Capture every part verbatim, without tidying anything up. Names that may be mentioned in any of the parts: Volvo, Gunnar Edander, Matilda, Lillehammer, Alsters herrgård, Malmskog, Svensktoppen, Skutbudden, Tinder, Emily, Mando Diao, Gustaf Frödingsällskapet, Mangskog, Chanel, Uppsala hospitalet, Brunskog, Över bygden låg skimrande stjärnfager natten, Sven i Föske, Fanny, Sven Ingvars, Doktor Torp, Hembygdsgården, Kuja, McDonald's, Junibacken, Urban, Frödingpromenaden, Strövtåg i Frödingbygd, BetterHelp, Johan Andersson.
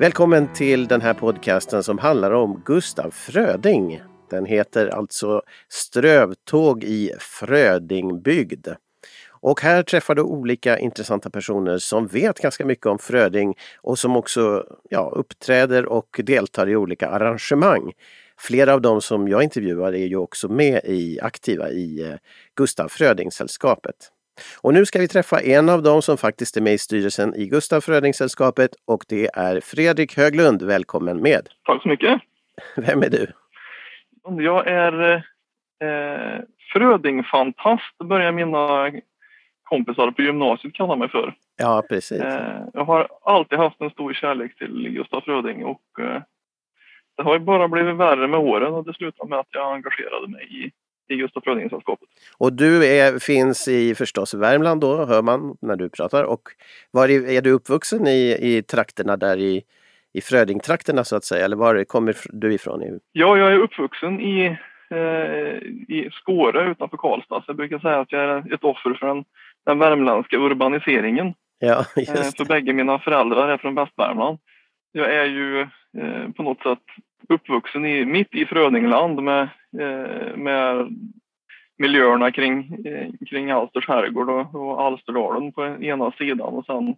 Välkommen till den här podcasten som handlar om Gustaf Fröding. Den heter alltså Strövtåg i Frödingbygd. Och här träffar du olika intressanta personer som vet ganska mycket om Fröding och som också ja, uppträder och deltar i olika arrangemang. Flera av dem som jag intervjuar är ju också med i aktiva i Gustaf Frödingsällskapet. Och nu ska vi träffa en av dem som faktiskt är med i styrelsen i Gustaf Frödingsällskapet, och det är Fredrik Höglund. Välkommen med. Tack så mycket. Vem är du? Jag är eh, Frödingfantast, börjar mina kompisar på gymnasiet kalla mig för. Ja, precis. Eh, jag har alltid haft en stor kärlek till Gustaf Fröding, och eh, det har ju bara blivit värre med åren, och det slutade med att jag engagerade mig i i Gustaf Frödingsällskapet. Och du är, finns i förstås Värmland då, hör man när du pratar. Och var är, är du uppvuxen i, i trakterna där i, i Frödingtrakterna så att säga? Eller var kommer du ifrån? Ja, jag är uppvuxen i, eh, i Skåra utanför Karlstad. Så jag brukar säga att jag är ett offer för den, den värmländska urbaniseringen. Ja, just det. Eh, för bägge mina föräldrar är från Västvärmland. Jag är ju eh, på något sätt uppvuxen i, mitt i Frödingland med, eh, med miljöerna kring, eh, kring Alsters herrgård och, och Alsterdalen på ena sidan, och sen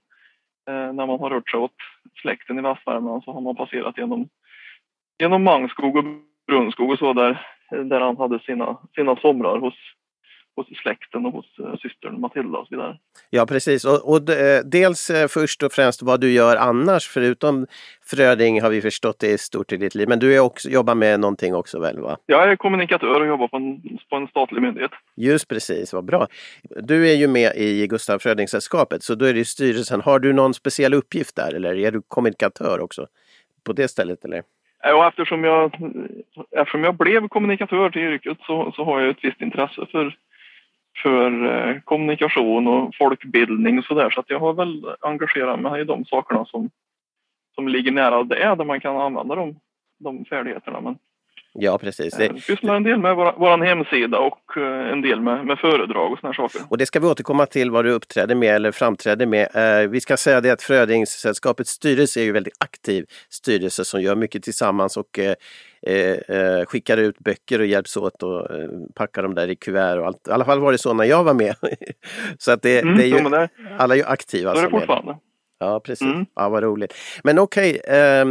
eh, när man har rört sig åt släkten i Västvärmland så har man passerat genom, genom Mangskog och Brunskog och så där, där han hade sina, sina somrar hos hos släkten och hos uh, systern Matilda och så vidare. Ja, precis. Och, och d- dels eh, först och främst vad du gör annars, förutom Fröding har vi förstått det är stort i ditt liv. Men du är också, jobbar med någonting också väl, va? Jag är kommunikatör och jobbar på en, på en statlig myndighet. Just precis, vad bra. Du är ju med i Gustaf Frödingsällskapet, så då är det i styrelsen. Har du någon speciell uppgift där, eller är du kommunikatör också på det stället, eller? Och eftersom jag, eftersom jag blev kommunikatör till yrket så, så har jag ett visst intresse för för eh, kommunikation och folkbildning och sådär. Så att jag har väl engagerat mig i de sakerna som, som ligger nära det är där man kan använda de, de färdigheterna. Men, ja, precis. Det eh, pysslar en del med vår, vår hemsida och eh, en del med, med föredrag och sådana saker. Och det ska vi återkomma till vad du uppträder med eller framträder med. Eh, vi ska säga det att Frödingsällskapets styrelse är ju väldigt aktiv styrelse som gör mycket tillsammans och eh, Eh, eh, skickar ut böcker och hjälps åt och eh, packar dem där i kuvert och allt. I alla fall var det så när jag var med. Så att det, mm, det är ju, det, alla är ju aktiva. Det är det fortfarande. Ja, precis. Mm. Ja, vad roligt. Men okej, okay, eh,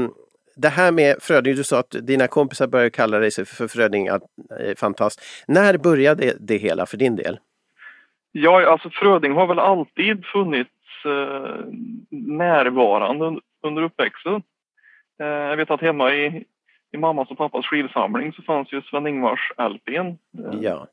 det här med Fröding, du sa att dina kompisar började kalla dig för Fröding, att, eh, fantast. När började det, det hela för din del? Ja, alltså Fröding har väl alltid funnits eh, närvarande under uppväxten. Eh, jag vet att hemma i I mammas och pappas skivsamling så fanns ju Sven Ingvars L P:n. Ja.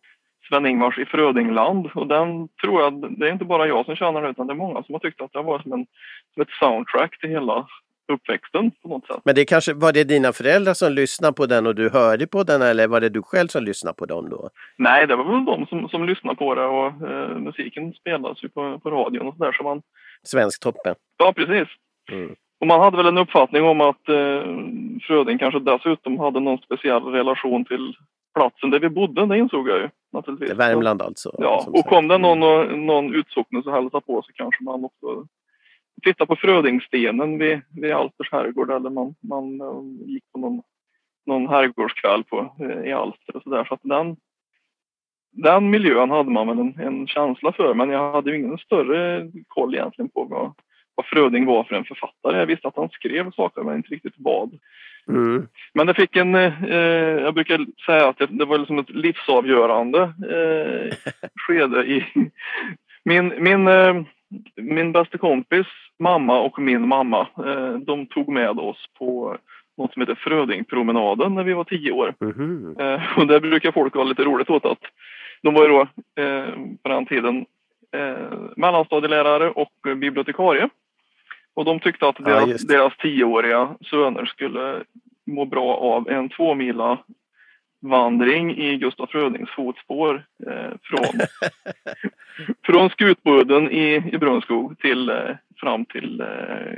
Sven Ingvars i Frödingland. Och den tror jag, det är inte bara jag som känner det, utan det är många som har tyckt att det var som, en, som ett soundtrack till hela uppväxten på något sätt. Men det kanske, var det dina föräldrar som lyssnade på den och du hörde på den, eller var det du själv som lyssnade på dem då? Nej, det var väl de som, som lyssnade på det, och eh, musiken spelades ju på, på radion och sådär. Så man... Svensktoppen. Ja, precis. Mm. Och man hade väl en uppfattning om att eh, Fröding kanske dessutom hade någon speciell relation till platsen där vi bodde, det insåg jag ju naturligtvis. Det är Värmland alltså. Ja, och sagt. Kom det någon, någon utsockning så hälsade på så kanske man också tittade på Frödingstenen vid, vid Alsters herrgård, eller man, man gick på någon, någon herrgårdskväll på, i Alster och sådär. Så att den, den miljön hade man väl en, en känsla för, men jag hade ju ingen större koll egentligen på vad vad Fröding var för en författare. Jag visste att han skrev saker, men inte riktigt vad. Mm. Men det fick en... Eh, jag brukar säga att det, det var liksom ett livsavgörande eh, skede i... Min, min, eh, min bästa kompis mamma och min mamma, eh, de tog med oss på något som heter Frödingpromenaden när vi var tio år. Mm. Eh, och där brukar folk vara lite roligt åt att de var ju då eh, på den tiden eh, mellanstadielärare och bibliotekarie. Och de tyckte att deras, ja, deras tioåriga söner skulle må bra av en två mila vandring i Gustaf Frödings fotspår eh, från, från Skutbudden i, i Brunskog till, eh, fram till eh,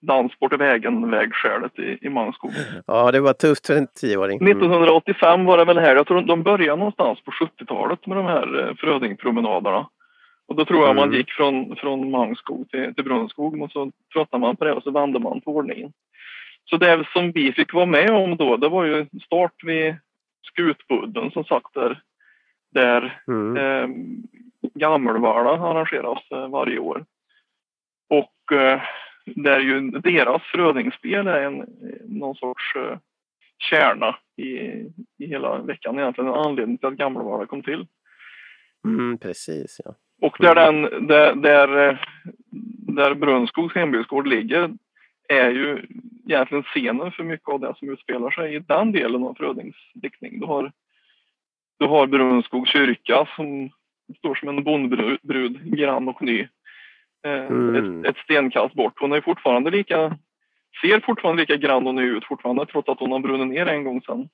Dansportvägen, vägskälet i, i Mangskog. Ja, det var tufft för en tioåring. Mm. nittonhundraåttiofem var det väl här. Jag tror de började någonstans på sjuttiotalet med de här eh, Frödingpromenaderna. Och då tror jag man gick från, från Mangskog till, till Brunskog, och så tröttnade man på det och så vände man på ordningen. Så det som vi fick vara med om då, det var ju start vid Skutbudden som sagt där, där mm. eh, Gammelvala arrangeras eh, varje år. Och eh, där ju deras Frödingspel är en, någon sorts eh, kärna i, i hela veckan egentligen, en anledning till att Gammelvala kom till. Mm, precis, ja. Och där, den, där, där, där Brunskogs hembygdsgård ligger är ju egentligen scenen för mycket av det som utspelar sig i den delen av Frödings diktning. Du har, du har Brunskogs kyrka som står som en bondbrud, grann och ny. Eh, mm. ett, ett stenkast bort. Hon är fortfarande lika, ser fortfarande lika grann och ny ut fortfarande, trots att hon har brunnit ner en gång sedan.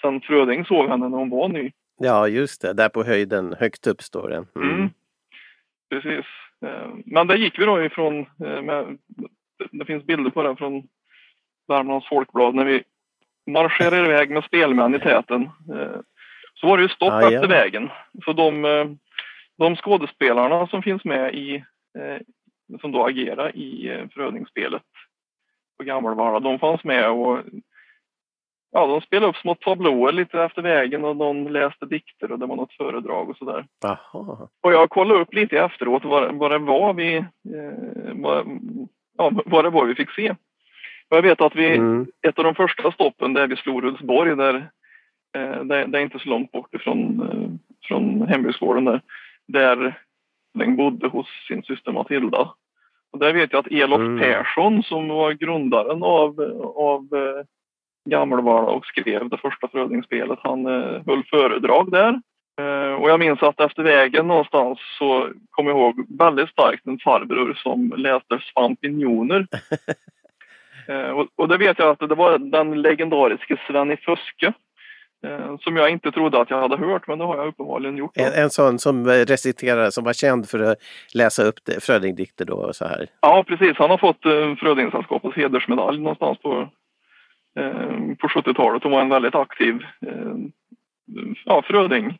Sen Fröding såg henne när hon var ny. Ja, just det. Där på höjden, högt upp står den. Mm. Mm, precis. Men där gick vi då ifrån, med, det finns bilder på den från Värmlands folkblad, när vi marscherade iväg med spelmän i täten. Så var det ju stopp ah, efter ja. vägen. Så de, de skådespelarna som finns med i, som då agerar i Frödingsspelet på Gammelvala, de fanns med och ja, de spelade upp små tablåer lite efter vägen och de läste dikter och det var något föredrag och sådär. Aha. Och jag kollade upp lite efteråt vad, vad det var vi eh, vad, ja, vad det var vi fick se. Och jag vet att vi, mm. ett av de första stoppen där vi slog Rudsborg, där, eh, där, där inte så långt bort ifrån, eh, från hembygdsgården där, där den bodde hos sin syster Matilda. Och där vet jag att Elof mm. Persson som var grundaren av, av Gammelvala och skrev det första Frödingsspelet. Han eh, höll föredrag där. Eh, och jag minns att efter vägen någonstans så kom jag ihåg väldigt starkt en farbror som läste Svampinjoner. eh, och, och det vet jag att det var den legendariske Sven i Föske. Eh, som jag inte trodde att jag hade hört, men det har jag uppenbarligen gjort. En, en sån som reciterade, som var känd för att läsa upp Frödingdikter då och så här. Ja, precis. Han har fått eh, Frödingsällskapets hedersmedalj någonstans på... på sjuttiotalet. Hon var en väldigt aktiv ja, fröding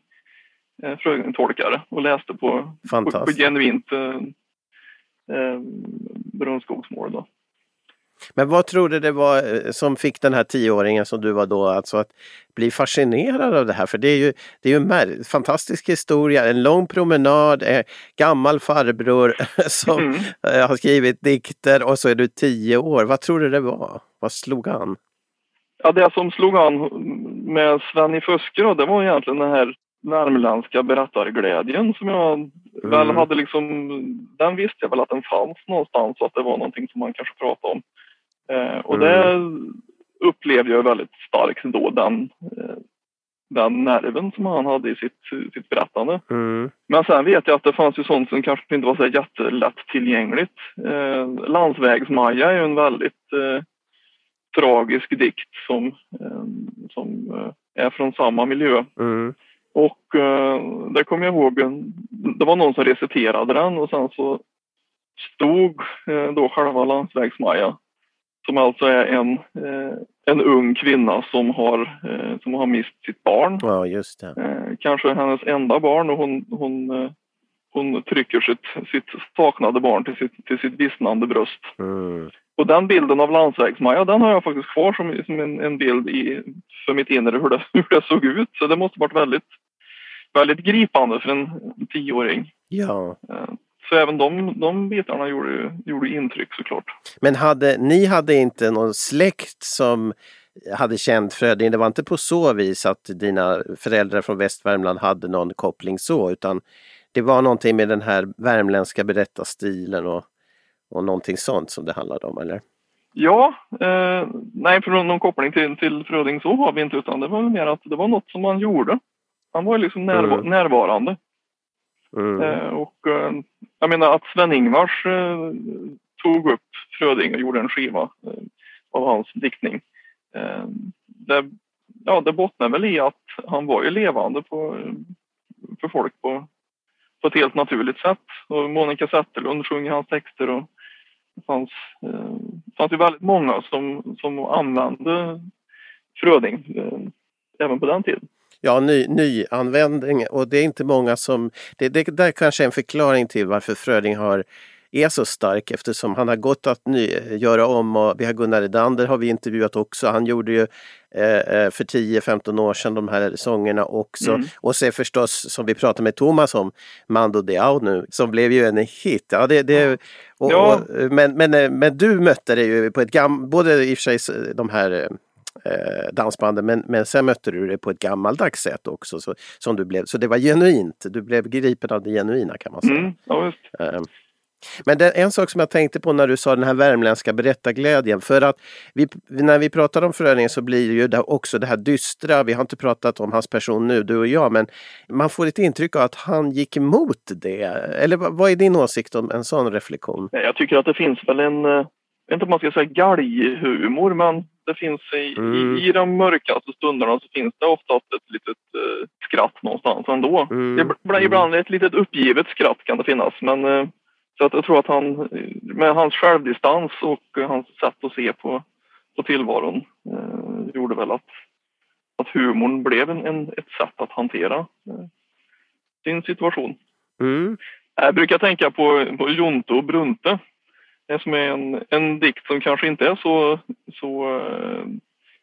frödingtolkare och läste på, på, på genuint eh, brunskogsmål då. Men vad tror du det var som fick den här tioåringen som du var då, alltså att bli fascinerad av det här? För det är ju, det är ju en mär- fantastisk historia, en lång promenad, en gammal farbror som mm. har skrivit dikter och så är du tio år. Vad tror du det var? Vad slog han? Ja, det som slog han med Sven i Föske då, det var egentligen den här värmländska berättarglädjen som jag mm. väl hade liksom, den visste jag väl att den fanns någonstans, att det var någonting som man kanske pratade om. Eh, och mm. det upplevde jag väldigt starkt då, den, eh, den nerven som han hade i sitt, sitt berättande. Mm. Men sen vet jag att det fanns ju sånt som kanske inte var så jättelätt tillgängligt. Eh, Landsvägsmaja är ju en väldigt eh, tragisk dikt som, eh, som eh, är från samma miljö. Mm. Och eh, där kommer jag ihåg, det var någon som reciterade den och sen så stod eh, då själva Landsvägsmaja. Som alltså är en, eh, en ung kvinna som har, eh, som har mist sitt barn. Ja, just det. Eh, kanske hennes enda barn, och hon, hon, eh, hon trycker sitt, sitt saknade barn till sitt, till sitt vissnande bröst. Mm. Och den bilden av Landsvägsmaja, den har jag faktiskt kvar som, som en, en bild i, för mitt inre hur det, hur det såg ut. Så det måste varit väldigt, väldigt gripande för en tioåring. Ja. Eh, Så även de, de bitarna gjorde, gjorde intryck såklart. Men hade, ni hade inte någon släkt som hade känt Fröding? Det var inte på så vis att dina föräldrar från Västvärmland hade någon koppling så, utan det var någonting med den här värmländska berättarstilen och, och någonting sånt som det handlade om, eller? Ja, eh, nej, för någon koppling till, till Fröding så har vi inte, utan det var mer att det var något som man gjorde. Han var liksom närva- mm. närvarande. Mm. Och jag menar att Sven Ingvars eh, tog upp Fröding och gjorde en skiva eh, av hans diktning. Eh, det, ja, det bottnar väl i att han var ju levande på, för folk på, på ett helt naturligt sätt. Och Monica Zetterlund sjunger hans texter och det fanns, eh, fanns ju väldigt många som, som använde Fröding eh, även på den tiden. Ja, ny, ny användning, och det är inte många som... Det, det där kanske är en förklaring till varför Fröding har är så stark eftersom han har gått att ny- göra om. Och vi har Gunnar Edander har vi intervjuat också. Han gjorde ju eh, för tio femton år sedan de här sångerna också. Mm. Och så förstås som vi pratade med Thomas om Mando Diao nu som blev ju en hit. Ja, det, det, och, ja. Och, men, men, men du mötte det ju på ett gammalt, både i och för sig de här Eh, dansbanden, men, men sen mötte du det på ett gammaldags sätt också så, som du blev, så det var genuint, du blev gripen av det genuina kan man säga. Mm, ja, just. Eh, men det, en sak som jag tänkte på när du sa den här värmländska berättarglädjen, för att vi, när vi pratar om Fröding så blir det ju det, också det här dystra, vi har inte pratat om hans person nu, du och jag, men man får ett intryck av att han gick emot det, eller vad är din åsikt om en sån reflektion? Jag tycker att det finns väl en, jag vet inte om man ska säga galghumor, men det finns i, mm. i, i de mörkaste stunderna så finns det oftast ett litet eh, skratt någonstans ändå. Mm. Det blir ibland ett litet uppgivet skratt kan det finnas. Men eh, så att jag tror att han med hans självdistans och hans sätt att se på, på tillvaron eh, gjorde väl att, att humorn blev en, en, ett sätt att hantera eh, sin situation. Mm. Jag brukar tänka på, på Jonte och Brunte. Det som är en, en dikt som kanske inte är så, så äh,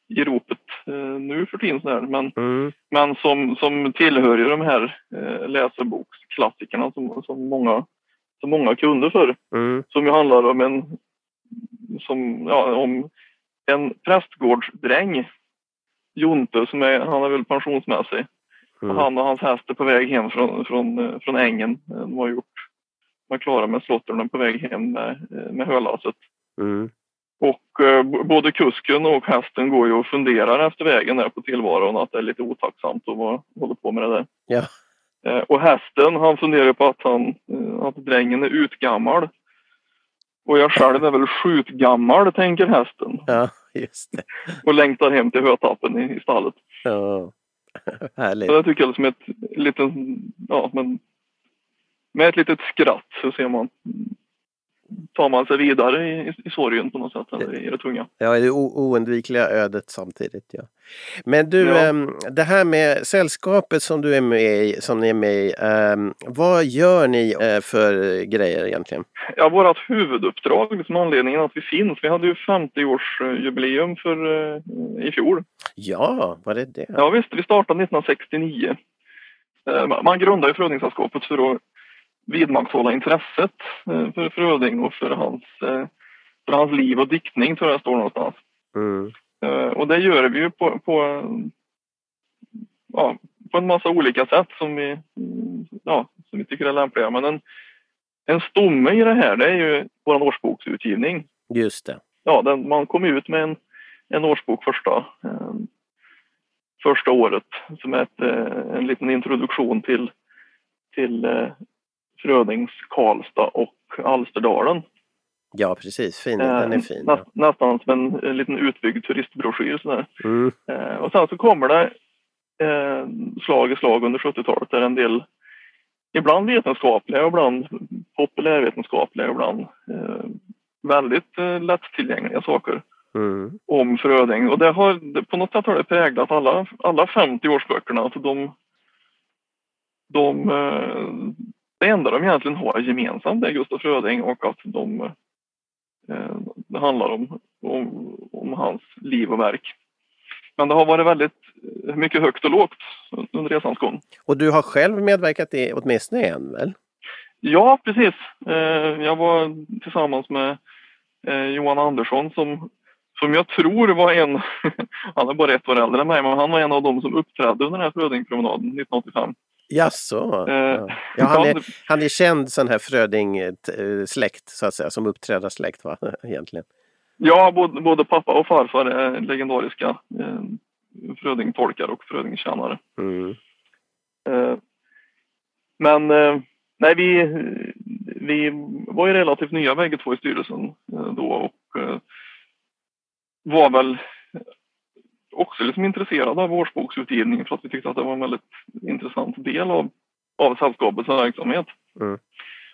i ropet äh, nu för tiden. Här, men mm. men som, som tillhör ju de här äh, läserboksklassikerna som, som, många, som många kunder för. Mm. Som ju handlar om en, som, ja, om en prästgårdsdräng. Jonte, som är, han är väl pensionsmässig. Mm. Och han och hans häst är på väg hem från, från, från ängen. De har gjort. Man klarar med slotterna på väg hem med, med hölaset. Mm. Och eh, både kusken och hästen går ju och funderar efter vägen där på tillvaron. Att det är lite otacksamt att vara, hålla på med det där. Ja. Eh, och hästen, han funderar på att, han, eh, att drängen är utgammal. Och jag själv är väl skjutgammal, tänker hästen. Ja, just det. Och längtar hem till hötappen i, i stallet. Ja, härligt. Så det tycker jag är som ett litet... Ja, men... Med ett litet skratt så ser man, tar man sig vidare i, i sorgen på något sätt, eller i det tunga. Ja, det o- oundvikliga ödet samtidigt, ja. Men du, ja. Äm, det här med sällskapet som du är med i, som ni är med i, äm, vad gör ni äh, för grejer egentligen? Ja, vårt huvuduppdrag, liksom anledningen att vi finns, vi hade ju femtio-årsjubileum för, äh, i fjol. Ja, vad är det? Ja visst, vi startade nittonhundrasextionio. Äh, man grundade ju Frödingsällskapet för att vidmakthålla intresset för Fröding och för hans, för hans liv och diktning, tror jag står någonstans. Mm. Och det gör vi ju på, på, ja, på en massa olika sätt som vi, ja, som vi tycker är lämpliga. Men en, en stomme i det här, det är ju vår årsboksutgivning. Just det. Ja, den, man kom ut med en, en årsbok första, första året som är ett, en liten introduktion till, till Frödings, Karlstad och Alsterdalen. Ja, precis. Fin, den är fin. Nä, ja. Nästan som en, en liten utbyggd turistbroschyr. Sådär. Mm. Eh, och sen så kommer det eh, slag i slag under sjuttiotalet där en del ibland vetenskapliga, ibland populärvetenskapliga, ibland eh, väldigt eh, lättillgängliga saker mm. om Fröding. Och det har på något sätt har det präglat alla, alla femtio-årsböckerna. Alltså de... de eh, Det enda de egentligen har gemensamt är Gustaf Fröding och att de, eh, det handlar om, om, om hans liv och verk. Men det har varit väldigt mycket högt och lågt under resans gång. Och du har själv medverkat i åtminstone en, väl? Ja, precis. Eh, jag var tillsammans med eh, Johan Andersson som, som jag tror var en, han är bara ett år äldre än mig, men han var en av dem som uppträdde under den här Frödingpromenaden nittonhundraåttiofem. Jaså. Ja. Ja, han, är, han är känd sån här Fröding-släkt så att säga, som uppträdar släkt va, egentligen. Ja, både, både pappa och farfar är legendariska eh, Fröding-tolkar och Fröding-tjänare. Mm. Eh, men eh, nej, vi, vi var ju relativt nya bägge två i styrelsen eh, då och eh, var väl också liksom intresserade av årsboksutgivningen för att vi tyckte att det var en väldigt intressant del av, av sällskapets verksamhet. Mm.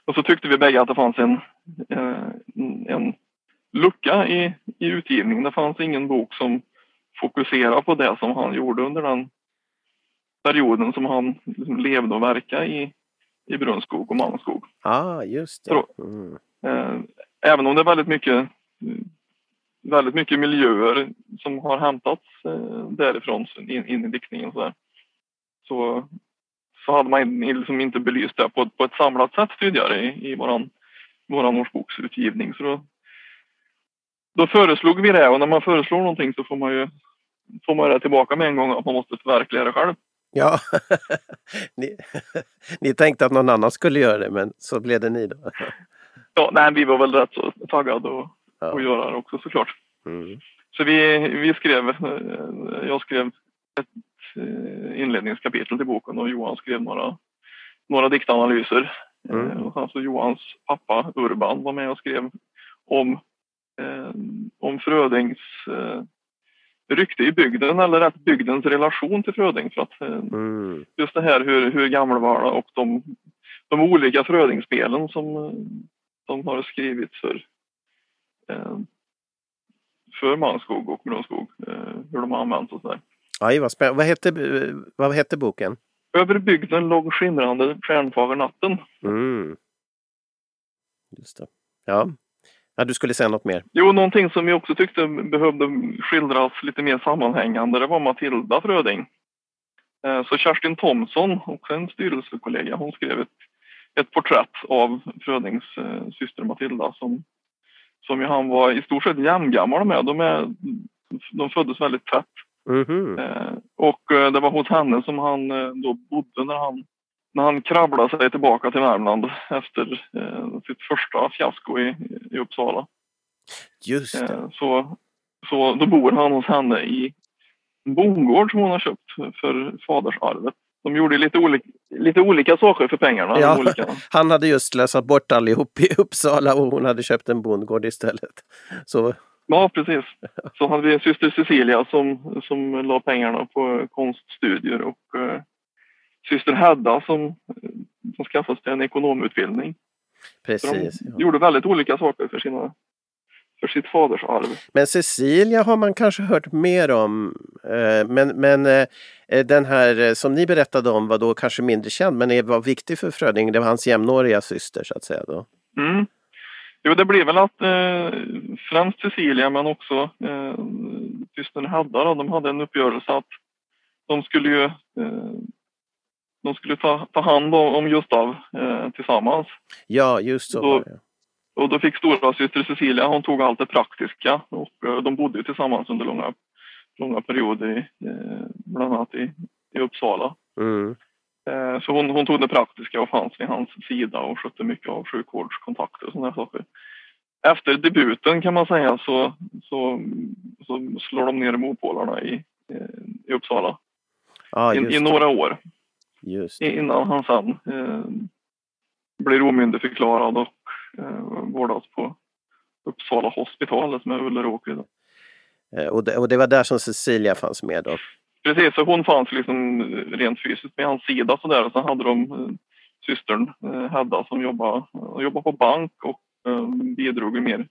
Och så tyckte vi bägge att det fanns en, eh, en lucka i, i utgivningen. Det fanns ingen bok som fokuserade på det som han gjorde under den perioden som han liksom levde och verkade i, i Brunskog och Malmskog. Ah, just det. Mm. Även om det är väldigt mycket, väldigt mycket miljöer som har hämtats därifrån in, in i diktningen så, så, så hade man liksom inte belyst det på, på ett samlat sätt tidigare i, i våran, våran årsboksutgivning. Så då, då föreslog vi det, och när man föreslår någonting så får man ju får man det tillbaka med en gång att man måste förverkliga det själv. Ja, ni, ni tänkte att någon annan skulle göra det, men så blev det ni då. Ja, nej, vi var väl rätt så taggade och, ja. och göra det också såklart. Mm. Så vi, vi skrev, jag skrev ett inledningskapitel till boken och Johan skrev några, några diktanalyser. Mm. Och sen så Johans pappa Urban var med och skrev om, om Frödings rykte i bygden, eller rätt bygdens relation till Fröding. För att, mm. just det här hur, hur Gammelvala och de, de olika Frödingspelen som de har skrivit för, för Mangskog och Brunskog, hur de har använt och sådär. Aj, vad spännande. Vad hette, vad hette boken? Över bygden låg skimrande stjärnfager natten. Mm. Just det. Ja. Ja, du skulle säga något mer. Jo, någonting som jag också tyckte behövde skildras lite mer sammanhängande, det var Matilda Fröding. Så Kerstin Thomsson, också en styrelsekollega, hon skrev ett, ett porträtt av Frödings syster Matilda som, som han var i stort sett jämngammal med. De, är, de föddes väldigt tätt. Mm-hmm. Och det var hos henne som han då bodde när han När han krabblade sig tillbaka till Värmland efter eh, sitt första fiasko i, i Uppsala. Just det. Eh, så, så då bor han hos henne i en bondgård som hon har köpt för fadersarvet. De gjorde lite, oli- lite olika saker för pengarna. Ja, olika. Han hade just läsat bort allihop i Uppsala och hon hade köpt en bondgård istället. Så... Ja, precis. Så hade vi syster Cecilia som, som la pengarna på konststudier och... Eh, syster Hedda som, som skaffade sig en ekonomutbildning. Precis. De ja. gjorde väldigt olika saker för, sina, för sitt faders arv. Men Cecilia har man kanske hört mer om. Men, men den här som ni berättade om var då kanske mindre känd, men var viktig för Fröding. Det var hans jämnåriga syster så att säga då. Mm. Jo, det blev väl att eh, främst Cecilia men också eh, syster Hedda då, de hade en uppgörelse att de skulle ju eh, De skulle ta, ta hand om, om Gustaf eh, tillsammans. Ja, just så. Då, och då fick stora syster Cecilia, hon tog allt det praktiska. Och eh, de bodde tillsammans under långa, långa perioder, eh, bland annat i, i Uppsala. Mm. Eh, så hon, hon tog det praktiska och fanns vid hans sida och skötte mycket av sjukvårdskontakter och sådana saker. Efter debuten kan man säga så, så, så slår de ner mopålarna i, eh, i Uppsala. Ah, I, i några år. Just. Innan han sen eh, blir omyndigförklarad och eh, vårdas på Uppsala hospitalet som är Ulleråker idag. Eh, och, det, och det var där som Cecilia fanns med då? Precis, så hon fanns liksom rent fysiskt med hans sida sådär. Och sen hade de eh, systern eh, Hedda som jobbade, jobbade på bank och eh, bidrog mer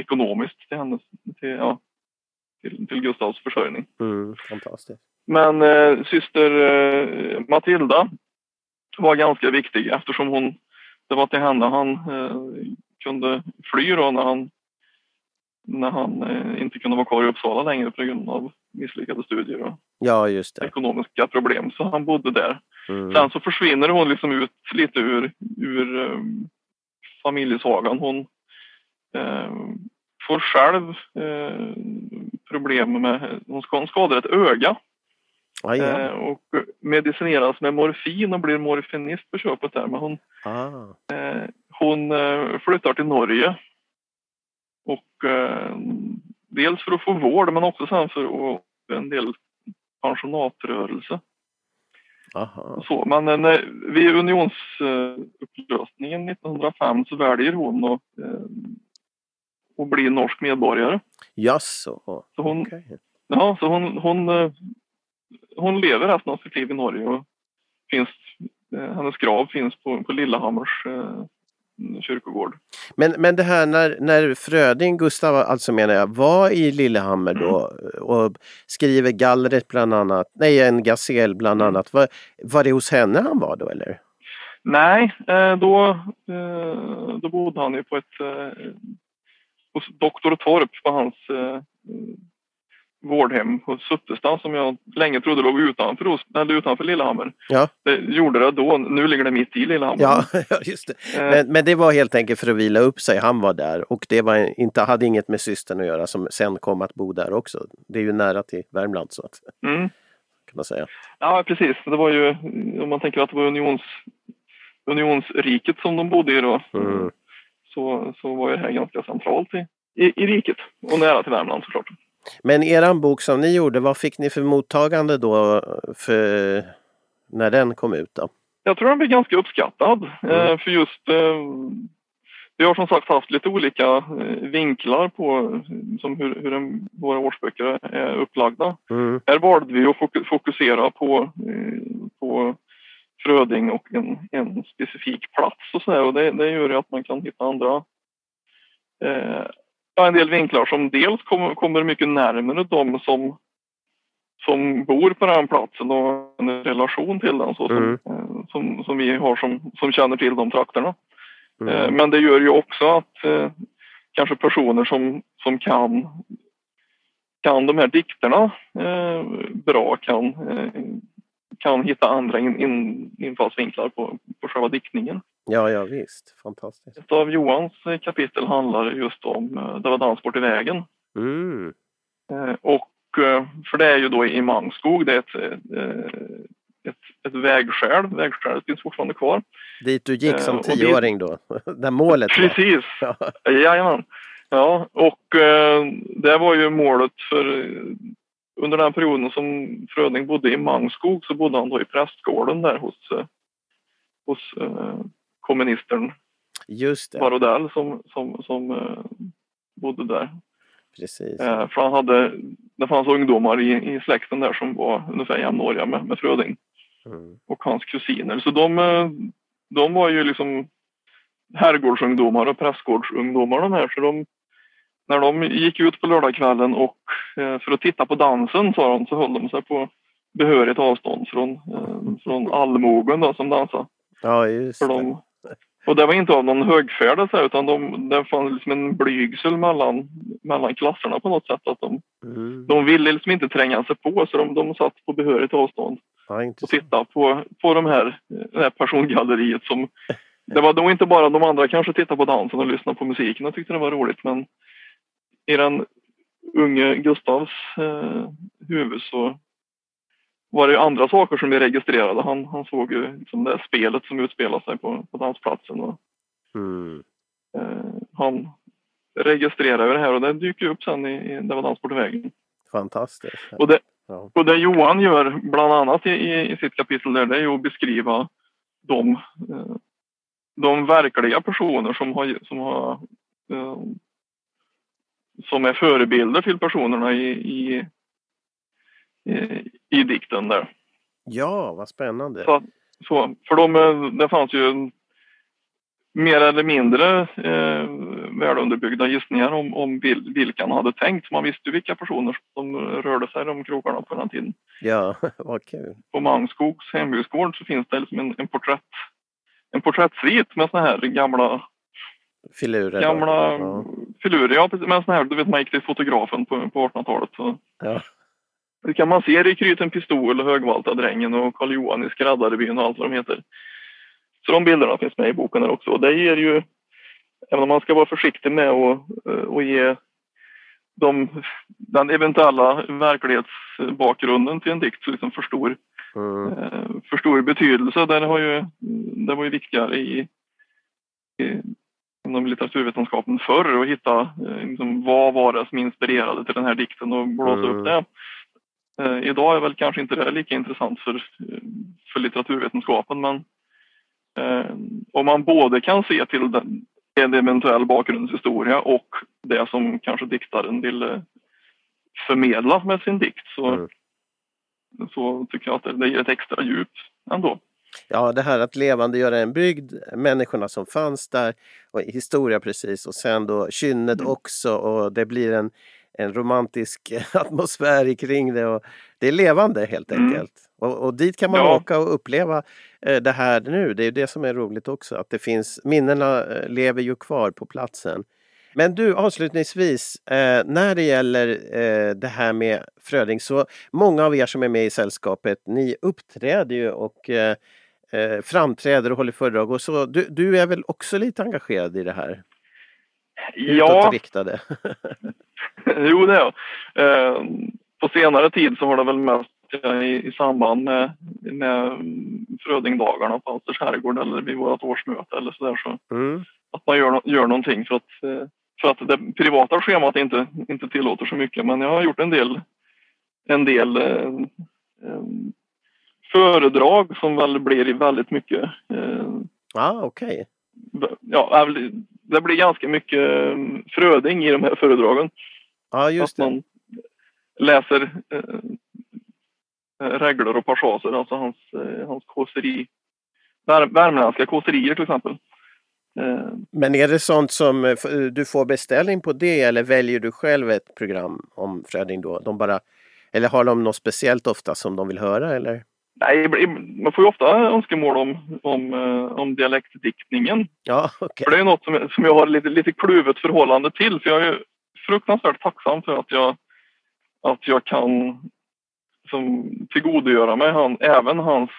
ekonomiskt till, hennes, till, ja, till, till Gustavs försörjning. Mm, fantastiskt. Men eh, syster eh, Matilda var ganska viktig eftersom hon, det var till henne han eh, kunde fly då när han, när han eh, inte kunde vara kvar i Uppsala längre på grund av misslyckade studier och ja, just det. ekonomiska problem. Så han bodde där. Mm. Sen så försvinner hon liksom ut lite ur, ur eh, familjesagan. Hon eh, får själv eh, problem med, hon skadar ett öga. Ah, ja. Och medicineras med morfin och blir morfinist på köpet där. Men hon, ah. eh, hon flyttar till Norge. Och eh, dels för att få vård men också sen för att, en del pensionatrörelse. Aha. Så, men eh, vid unionsupplösningen eh, nittonhundrafem så väljer hon att, eh, att bli norsk medborgare. Jaså. Så hon, okay. ja, så hon, hon eh, Hon lever resten av sitt liv i Norge och finns, eh, hennes grav finns på, på Lillehammers eh, kyrkogård. Men, men det här när, när Fröding, Gustaf alltså menar jag, var i Lillehammer då mm. och skriver gallret bland annat, nej en gasel bland annat, var, var det hos henne han var då eller? Nej, då, då bodde han ju på ett hos doktor Torp på hans vårdhem hos Suttestan som jag länge trodde låg utanför, eller utanför Lillehammer. Ja. Det gjorde det då, nu ligger det mitt i Lillehammer. Ja, just det. Men, men det var helt enkelt för att vila upp sig, han var där och det var inte, hade inget med systern att göra som sen kom att bo där också. Det är ju nära till Värmland så att mm. kan man säga. Ja, precis. Det var ju, om man tänker att det var unions, unionsriket som de bodde i då mm. så, så var ju det här ganska centralt i, i, i riket och nära till Värmland såklart. Men eran bok som ni gjorde, vad fick ni för mottagande då för när den kom ut då? Jag tror den blev ganska uppskattad. Mm. För just, vi har som sagt haft lite olika vinklar på som hur, hur den, våra årsböcker är upplagda. Mm. Här valde vi att fokusera på, på Fröding och en, en specifik plats och, så där, och det, det gör att man kan hitta andra eh, Ja, en del vinklar som dels kommer, kommer mycket närmare de som, som bor på den här platsen och en relation till den så som, mm. som, som vi har som, som känner till de trakterna. Mm. Eh, men det gör ju också att eh, kanske personer som, som kan, kan de här dikterna eh, bra kan, eh, kan hitta andra in, in, infallsvinklar på, på själva diktningen. Ja, ja visst. Fantastiskt. Ett av Johans kapitel handlar just om det var Dansportvägen. Mm. Och för det är ju då i Mangskog, det är ett, ett, ett vägskäl. Vägskälet finns fortfarande kvar. Dit du gick som tioåring då? Där målet var. Precis. Ja. Jajamän. Ja, och det var ju målet för under den perioden som Fröding bodde i Mangskog så bodde han då i prästgården där hos hos kommunistern just det. Barodell som, som, som eh, bodde där. Precis. Eh, för han hade, det fanns ungdomar i, i släkten där som var ungefär jämnåriga med, med Fröding mm. och hans kusiner. Så de, de var ju liksom herrgårdsungdomar och prästgårdsungdomar de här. Så de, när de gick ut på lördagskvällen och eh, för att titta på dansen sa de, så höll de sig på behörigt avstånd från, eh, från allmogen då, som dansade. Ja, just för de, och det var inte av någon högfärd utan de, det fanns liksom en blygsel mellan, mellan klasserna på något sätt. Att de, mm. de ville liksom inte tränga sig på så de, de satt på behörigt avstånd ja, och tittade på, på de här, det här persongalleriet. Som, det var nog inte bara de andra kanske tittade på dansen och lyssnade på musiken och tyckte det var roligt men i den unge Gustavs eh, huvud så var det ju andra saker som vi registrerade. Han, han såg ju liksom det spelet som utspelade sig på, på dansplatsen. Och, mm. eh, han registrerade ju det här och det dyker upp sen i, i det var Dansportvägen. Fantastiskt. Ja. Och, det, ja. och det Johan gör bland annat i, i, i sitt kapitel där det är ju att beskriva de, eh, de verkliga personer som har, som har eh, som är förebilder till personerna i, i I, i dikten där. Ja, vad spännande. Så, så, för de, det fanns ju mer eller mindre eh, välunderbyggda gissningar om, om vilka han hade tänkt. Man visste ju vilka personer som rörde sig om krokarna på den tiden. Ja, vad kul. På Mangskogs hembygdsgård så finns det liksom en, en porträtt en porträttsvit med såna här gamla filurer. Gamla ja. filurer, ja precis. Men såna här, du vet man gick till fotografen på, på artonhundratalet. Så. Ja. Det kan man se rekryten Pistol och Högvaltadrängen och Karl Johan i Skräddarbyn och allt vad de heter. Så de bilderna finns med i boken där också. Och det ger ju, även om man ska vara försiktig med att, att ge de, den eventuella verklighetsbakgrunden till en dikt så liksom för, stor, mm. för stor betydelse. Där har ju, det var ju viktigare i, i inom litteraturvetenskapen förr och hitta liksom, vad var det som inspirerade till den här dikten och blåsa mm. upp det. Idag är väl kanske inte det lika intressant för, för litteraturvetenskapen men eh, om man både kan se till den, en eventuell bakgrundshistoria och det som kanske diktaren vill förmedla med sin dikt så, mm. så tycker jag att det, det ger ett extra djup ändå. Ja, det här att levande göra en bygd, människorna som fanns där och historia precis och sen då kynnet mm. också och det blir en en romantisk atmosfär kring det och det är levande helt enkelt. Mm. Och, och dit kan man ja. åka och uppleva det här nu. Det är ju det som är roligt också, att det finns, minnena lever ju kvar på platsen. Men du, avslutningsvis, eh, när det gäller eh, det här med Fröding, så många av er som är med i sällskapet, ni uppträder ju och eh, framträder och håller föredrag och så. Du, du är väl också lite engagerad i det här? Ja. Jo, det är eh, på senare tid så har det väl mest i, i samband med, med Frödingdagarna på Alsters herrgård eller vid vårt årsmöte eller sådär så. Mm. Att man gör, gör någonting för att, för att det privata schemat inte, inte tillåter så mycket. Men jag har gjort en del, en del eh, eh, föredrag som väl blir i väldigt mycket. Eh, ah, okej. Okay. Ja, det blir ganska mycket Fröding i de här föredragen. Ja, ah, just det. Att man läser eh, regler och passager, alltså hans, eh, hans kåseri. Värmländska kåserier till exempel. Men är det sånt som du får beställning på det, eller väljer du själv ett program om Fröding då? De bara, eller har de något speciellt ofta som de vill höra, eller? Nej, man får ju ofta önskemål om, om, om dialektdiktningen. Ja, okay. För det är något som, som jag har lite, lite kluvet förhållande till. För jag är ju fruktansvärt tacksam för att jag, att jag kan som, tillgodogöra mig han, även hans...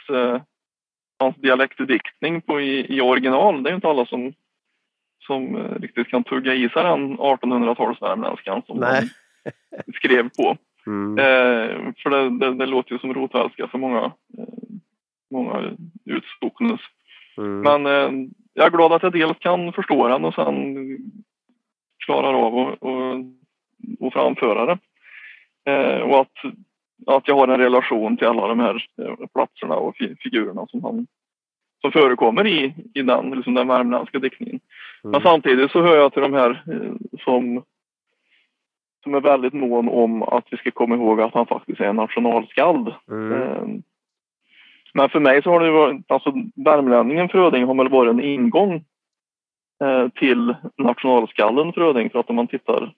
hans dialektdiktning på i, i original. Det är ju inte alla som, som eh, riktigt kan tugga i sig den artonhundratals värmländskan som han skrev på. Mm. Eh, för det, det, det låter ju som rotvälska för många, eh, många utstocknes. Mm. Men eh, jag är glad att jag dels kan förstå den och sen klarar av och, och, och framföra det. Eh, och att Att jag har en relation till alla de här platserna och figurerna som, han, som förekommer i, i den, liksom den värmländska diktningen. Mm. Men samtidigt så hör jag till de här som, som är väldigt mån om att vi ska komma ihåg att han faktiskt är en nationalskald. Mm. Men för mig så har det varit, alltså värmlänningen Fröding har väl varit en ingång till nationalskallen Fröding, för att om man tittar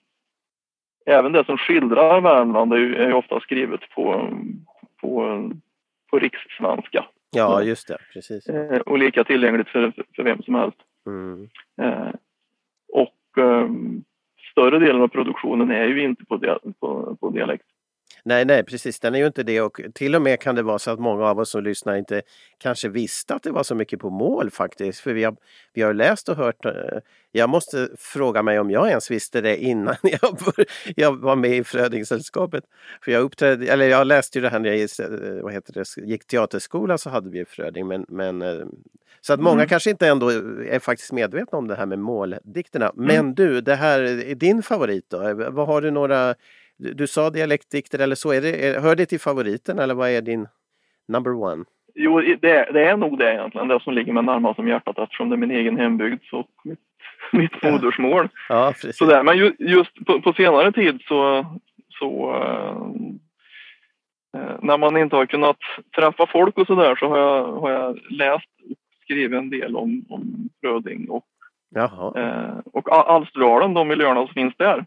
även det som skildrar Värmland är ju ofta skrivet på, på, på rikssvenska. Ja, just det. Precis. Och lika tillgängligt för, för vem som helst. Mm. Och större delen av produktionen är ju inte på, dia, på, på dialekt. Nej, nej, precis. Den är ju inte det. Och till och med kan det vara så att många av oss som lyssnar inte kanske visste att det var så mycket på mål faktiskt. För vi har, vi har läst och hört. Jag måste fråga mig om jag ens visste det innan jag, bör, jag var med i Frödingsällskapet. För jag uppträdde, eller jag läste ju det här när jag vad heter det, gick teaterskola, så hade vi Fröding. Men, men, så att många mm. kanske inte ändå är faktiskt medvetna om det här med måldikterna. Mm. Men du, det här är din favorit då. Vad har du några... Du sa dialektdikter eller så. Är det, hör det till favoriten eller vad är din number one? Jo, det är, det är nog det egentligen. Det som ligger mig närmast om hjärtat eftersom det är min egen hembygd och mitt, mitt modersmål. Ja, precis. Så där. Men ju, just på, på senare tid så, så äh, när man inte har kunnat träffa folk och sådär så har jag, har jag läst och skrivit en del om, om Fröding och, äh, och Alsterdalen, de miljöerna som finns där.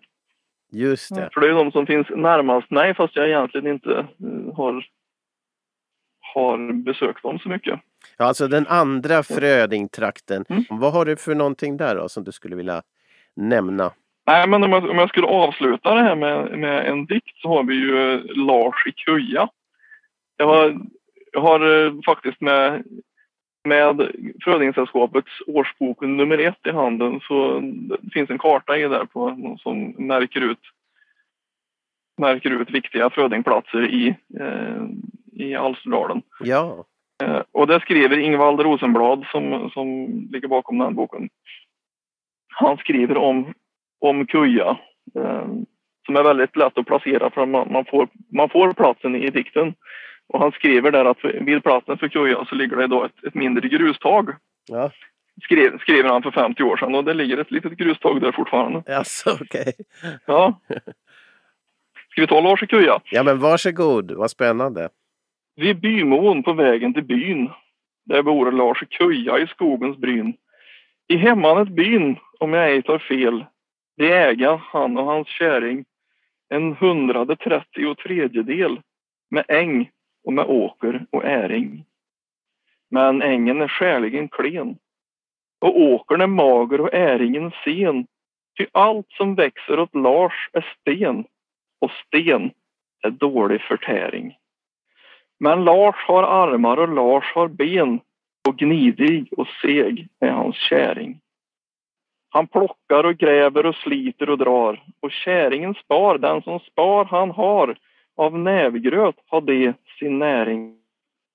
Just det. Ja, för det är de som finns närmast mig, fast jag egentligen inte har, har besökt dem så mycket. Ja, alltså den andra Frödingtrakten. Mm. Vad har du för någonting där då som du skulle vilja nämna? Nej, men om jag, om jag skulle avsluta det här med, med en dikt så har vi ju Lars i Kuja. Jag har, jag har faktiskt med, med Frödingsällskapets årsbok nummer ett i handen så det finns en karta i där på, som märker ut, märker ut viktiga Frödingplatser i, eh, i Alsterdalen. Ja. Eh, och det skriver Ingvald Rosenblad som, som ligger bakom den boken. Han skriver om, om Kuja eh, som är väldigt lätt att placera för man, man, får, man får platsen i dikten. Och han skriver där att vid platsen för Kuja så ligger det idag ett, ett mindre grustag. Ja. Skrev, skriver han för femtio år sedan och det ligger ett litet grustag där fortfarande. Jaså, okej. Okay. Ja. Ska vi ta Lars i Kuja? Ja, men varsågod. Vad spännande. Vid bymån på vägen till byn. Där bor Lars i Kuja i skogens bryn. I hemmanet byn, om jag ej tar fel, det äga han och hans käring en hundrade trettio och tredjedel med äng och med åker och äring. men ängen är skärligen klen. Och åkern är mager och äringen sen, ty allt som växer åt Lars är sten, och sten är dålig förtäring. Men Lars har armar och Lars har ben, och gnidig och seg är hans käring. Han plockar och gräver och sliter och drar, och käringen spar, den som spar han har, av nävgröt har det sin näring.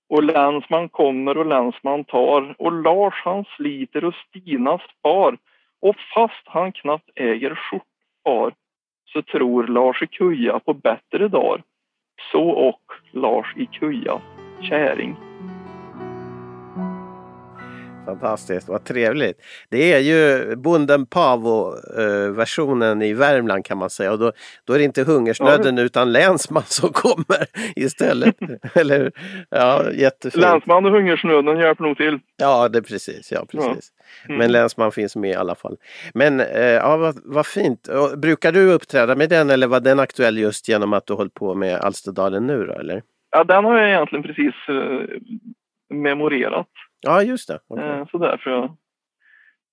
Och länsman kommer och länsman tar, och Lars han sliter och Stina spar, och fast han knappt äger skjortspar, så tror Lars i Kuja på bättre dagar, så och Lars i Kujas käring. Fantastiskt, vad trevligt. Det är ju bonden Pavo-versionen i Värmland kan man säga. Och då, då är det inte hungersnöden utan länsman som kommer istället. Eller, ja, jättefint. Länsman och hungersnöden hjälper nog till. Ja, det är precis. Ja, precis. Ja. Mm. Men länsman finns med i alla fall. Men ja, vad, vad fint. Brukar du uppträda med den eller var den aktuell just genom att du håller på med Alsterdalen nu då, eller? Ja, den har jag egentligen precis eh, memorerat. Ja, just det. Okay. Så därför jag,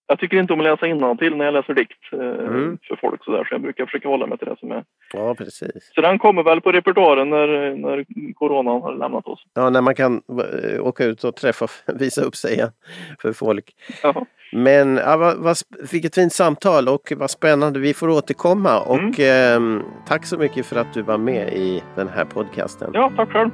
jag tycker inte om att läsa innantill när jag läser dikt mm. för folk så där, så jag brukar försöka hålla mig till det som är. Ja, precis. Så den kommer väl på repertoaren när, när coronan har lämnat oss. Ja, när man kan åka ut och träffa, visa upp sig igen för folk. Jaha. Men ja, vad, vad, vilket fint samtal och vad spännande. Vi får återkomma och mm. eh, tack så mycket för att du var med i den här podcasten. Ja, tack själv.